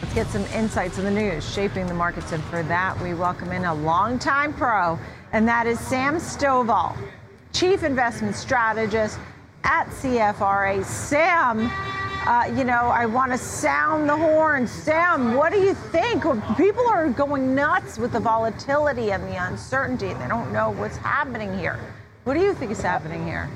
Let's get some insights on the news shaping the markets, and for that we welcome in a longtime pro, and that is Sam Stovall, Chief Investment Strategist at CFRA. Sam, I want to sound the horn. Sam, what do you think? People are going nuts with the volatility and the uncertainty. They don't know what's happening here. What do you think is happening here?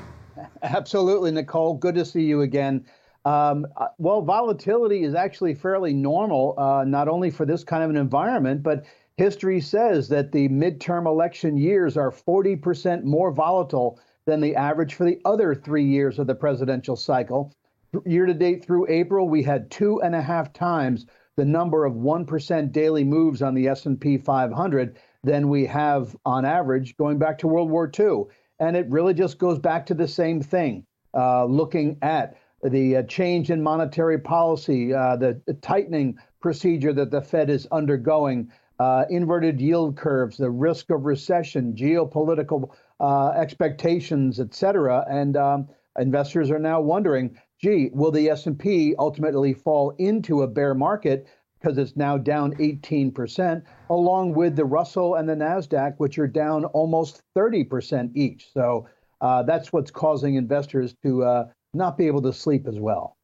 Absolutely, Nicole. Good to see you again. Well, volatility is actually fairly normal, not only for this kind of an environment, but history says that the midterm election years are 40% more volatile than the average for the other 3 years of the presidential cycle. Year to date through April, we had 2.5 times the number of 1% daily moves on the S&P 500 than we have on average going back to World War II. And it really just goes back to the same thing, looking at the change in monetary policy, the tightening procedure that the Fed is undergoing, inverted yield curves, the risk of recession, geopolitical expectations, et cetera. And investors are now wondering, gee, will the S&P ultimately fall into a bear market because it's now down 18%, along with the Russell and the NASDAQ, which are down almost 30% each. So that's what's causing investors to not be able to sleep as well.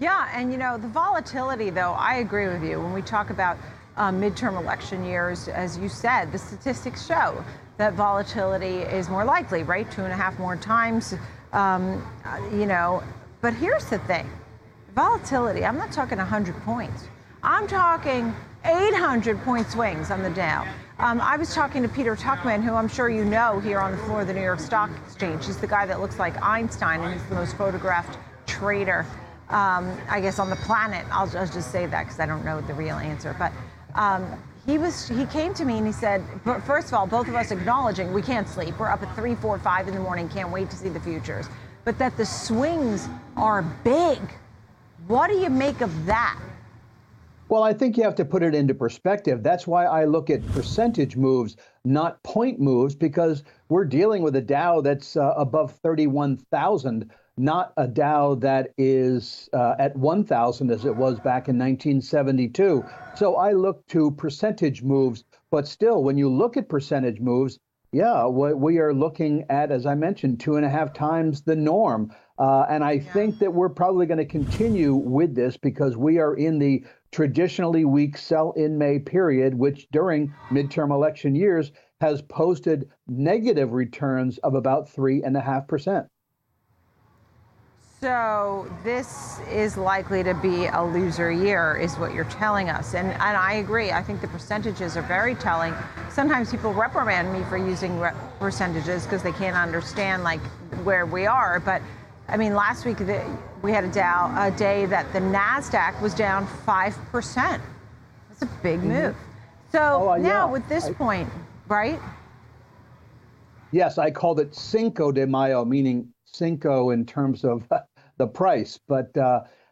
Yeah, and the volatility, though, I agree with you. When we talk about midterm election years, as you said, the statistics show that volatility is more likely, right? 2.5 more times, But here's the thing. Volatility, I'm not talking 100 points. I'm talking 800-point swings on the Dow. I was talking to Peter Tuckman, who I'm sure you know, here on the floor of the New York Stock Exchange. He's the guy that looks like Einstein, and he's the most photographed trader, I guess, on the planet. I'll just say that because I don't know the real answer. But he came to me and he said, first of all, both of us acknowledging we can't sleep. We're up at 3, 4, 5 in the morning, can't wait to see the futures. But that the swings are big. What do you make of that? Well, I think you have to put it into perspective. That's why I look at percentage moves, not point moves, because we're dealing with a Dow that's above 31,000, not a Dow that is at 1,000 as it was back in 1972. So I look to percentage moves, but still, when you look at percentage moves, yeah, we are looking at, as I mentioned, 2.5 times the norm. And I think that we're probably going to continue with this because we are in the traditionally weak sell-in May period, which during midterm election years has posted negative returns of about 3.5%. So this is likely to be a loser year is what you're telling us. And I agree. I think the percentages are very telling. Sometimes people reprimand me for using percentages because they can't understand where we are. But I mean, last week we had a day that the NASDAQ was down 5%. That's a big move. So now at this point, right? Yes, I called it Cinco de Mayo, meaning Cinco in terms of the price. But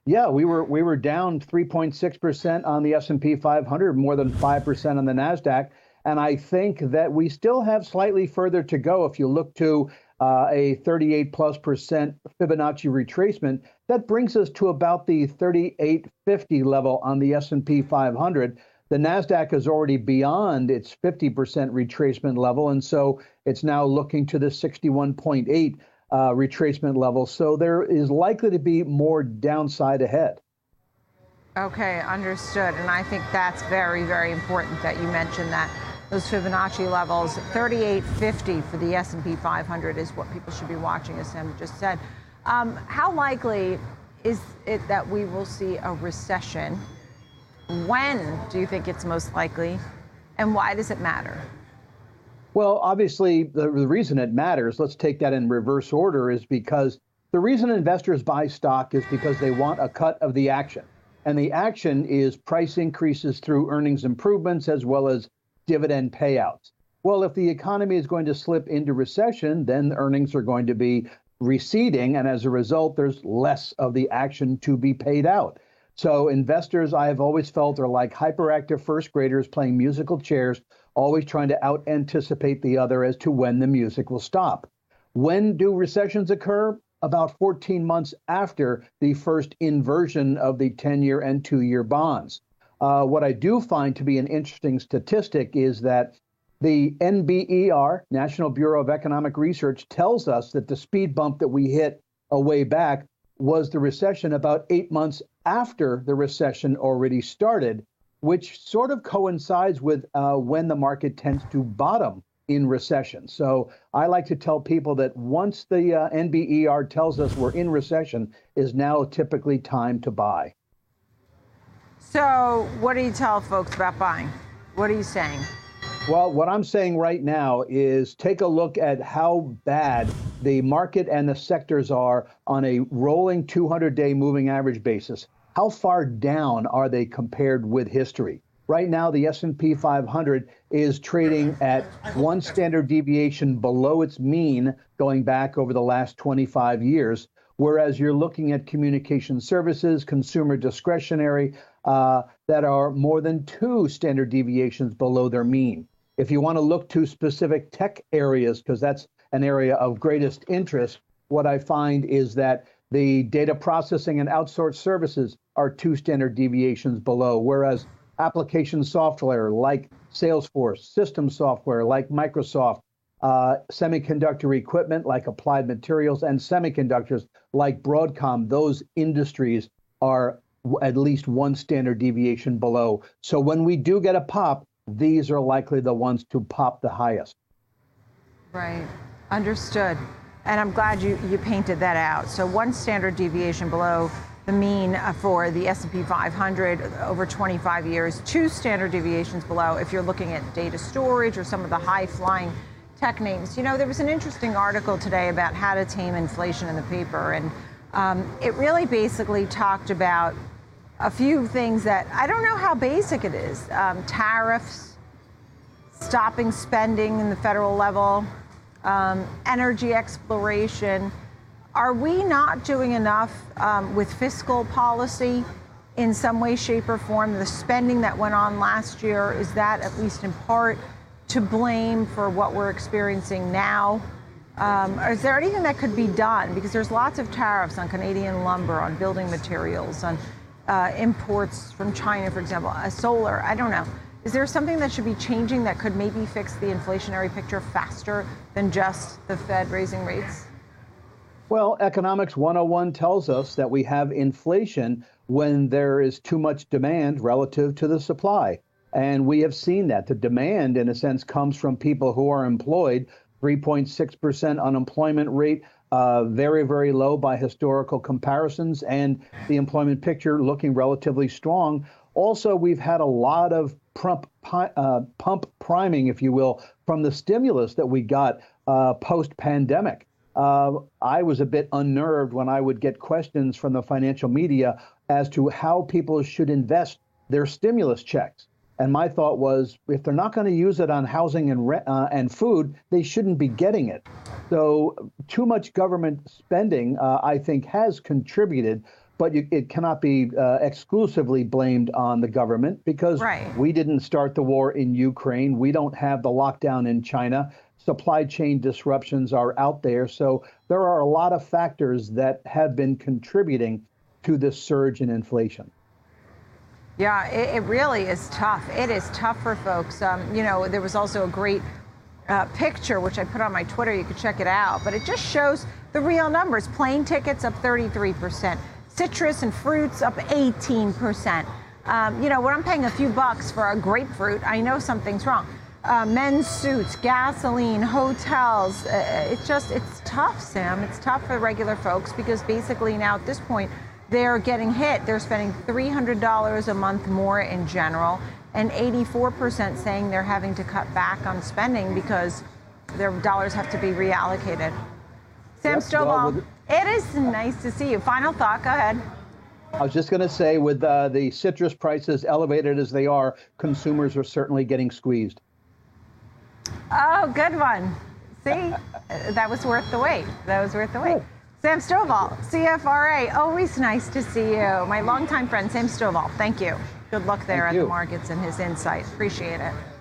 we were down 3.6% on the S&P 500, more than 5% on the NASDAQ. And I think that we still have slightly further to go if you look to a 38+% Fibonacci retracement. That brings us to about the 3850 level on the S&P 500. The NASDAQ is already beyond its 50% retracement level, and so it's now looking to the 61.8 retracement level. So there is likely to be more downside ahead. Okay, understood. And I think that's very, very important that you mentioned that. Those Fibonacci levels, 3850 for the S&P 500 is what people should be watching, as Sam just said. How likely is it that we will see a recession? When do you think it's most likely? And why does it matter? Well, obviously, the reason it matters, let's take that in reverse order, is because the reason investors buy stock is because they want a cut of the action. And the action is price increases through earnings improvements as well as dividend payouts. Well, if the economy is going to slip into recession, then earnings are going to be receding, and as a result, there's less of the action to be paid out. So investors, I've always felt, are like hyperactive first graders playing musical chairs, always trying to out-anticipate the other as to when the music will stop. When do recessions occur? about 14 months after the first inversion of the 10-year and 2-year bonds. What I do find to be an interesting statistic is that the NBER, National Bureau of Economic Research, tells us that the speed bump that we hit a way back was the recession about 8 months after the recession already started, which sort of coincides with when the market tends to bottom in recession. So I like to tell people that once the NBER tells us we're in recession, is now typically time to buy. So what do you tell folks about buying? What are you saying? Well, what I'm saying right now is take a look at how bad the market and the sectors are on a rolling 200-day moving average basis. How far down are they compared with history? Right now, the S&P 500 is trading at one standard deviation below its mean going back over the last 25 years, whereas you're looking at communication services, consumer discretionary, that are more than two standard deviations below their mean. If you want to look to specific tech areas, because that's an area of greatest interest, what I find is that the data processing and outsourced services are two standard deviations below, whereas application software like Salesforce, system software like Microsoft, semiconductor equipment like Applied Materials, and semiconductors like Broadcom, those industries are at least one standard deviation below. So when we do get a pop, these are likely the ones to pop the highest. Right, understood. And I'm glad you painted that out. So one standard deviation below the mean for the S&P 500 over 25 years, two standard deviations below if you're looking at data storage or some of the high-flying tech names. You know, there was an interesting article today about how to tame inflation in the paper, and it really basically talked about a few things that I don't know how basic it is. Tariffs, stopping spending in the federal level, energy exploration. Are we not doing enough with fiscal policy in some way, shape, or form? The spending that went on last year, is that at least in part to blame for what we're experiencing now? Is there anything that could be done? Because there's lots of tariffs on Canadian lumber, on building materials, on imports from China, for example, solar, I don't know. Is there something that should be changing that could maybe fix the inflationary picture faster than just the Fed raising rates? Well, Economics 101 tells us that we have inflation when there is too much demand relative to the supply. And we have seen that. The demand, in a sense, comes from people who are employed. 3.6% unemployment rate, very, very low by historical comparisons, and the employment picture looking relatively strong. Also, we've had a lot of pump priming, if you will, from the stimulus that we got post-pandemic. I was a bit unnerved when I would get questions from the financial media as to how people should invest their stimulus checks. And my thought was, if they're not going to use it on housing and food, they shouldn't be getting it. So too much government spending, I think, has contributed, but it cannot be exclusively blamed on the government because we didn't start the war in Ukraine. We don't have the lockdown in China. Supply chain disruptions are out there. So there are a lot of factors that have been contributing to this surge in inflation. Yeah, it really is tough. It is tough for folks. You know, there was also a great picture, which I put on my Twitter. You could check it out. But it just shows the real numbers. Plane tickets up 33%. Citrus and fruits up 18%. You know, when I'm paying a few bucks for a grapefruit, I know something's wrong. Men's suits, gasoline, hotels. It's tough, Sam. It's tough for regular folks because basically now at this point, they're getting hit. They're spending $300 a month more in general, and 84% saying they're having to cut back on spending because their dollars have to be reallocated. Sam Stovall, it is nice to see you. Final thought, go ahead. I was just going to say with the citrus prices elevated as they are, consumers are certainly getting squeezed. Oh, good one. See, that was worth the wait. That was worth the wait. Sam Stovall, CFRA, always nice to see you. My longtime friend, Sam Stovall, thank you. Good luck there at the markets and his insight. Appreciate it.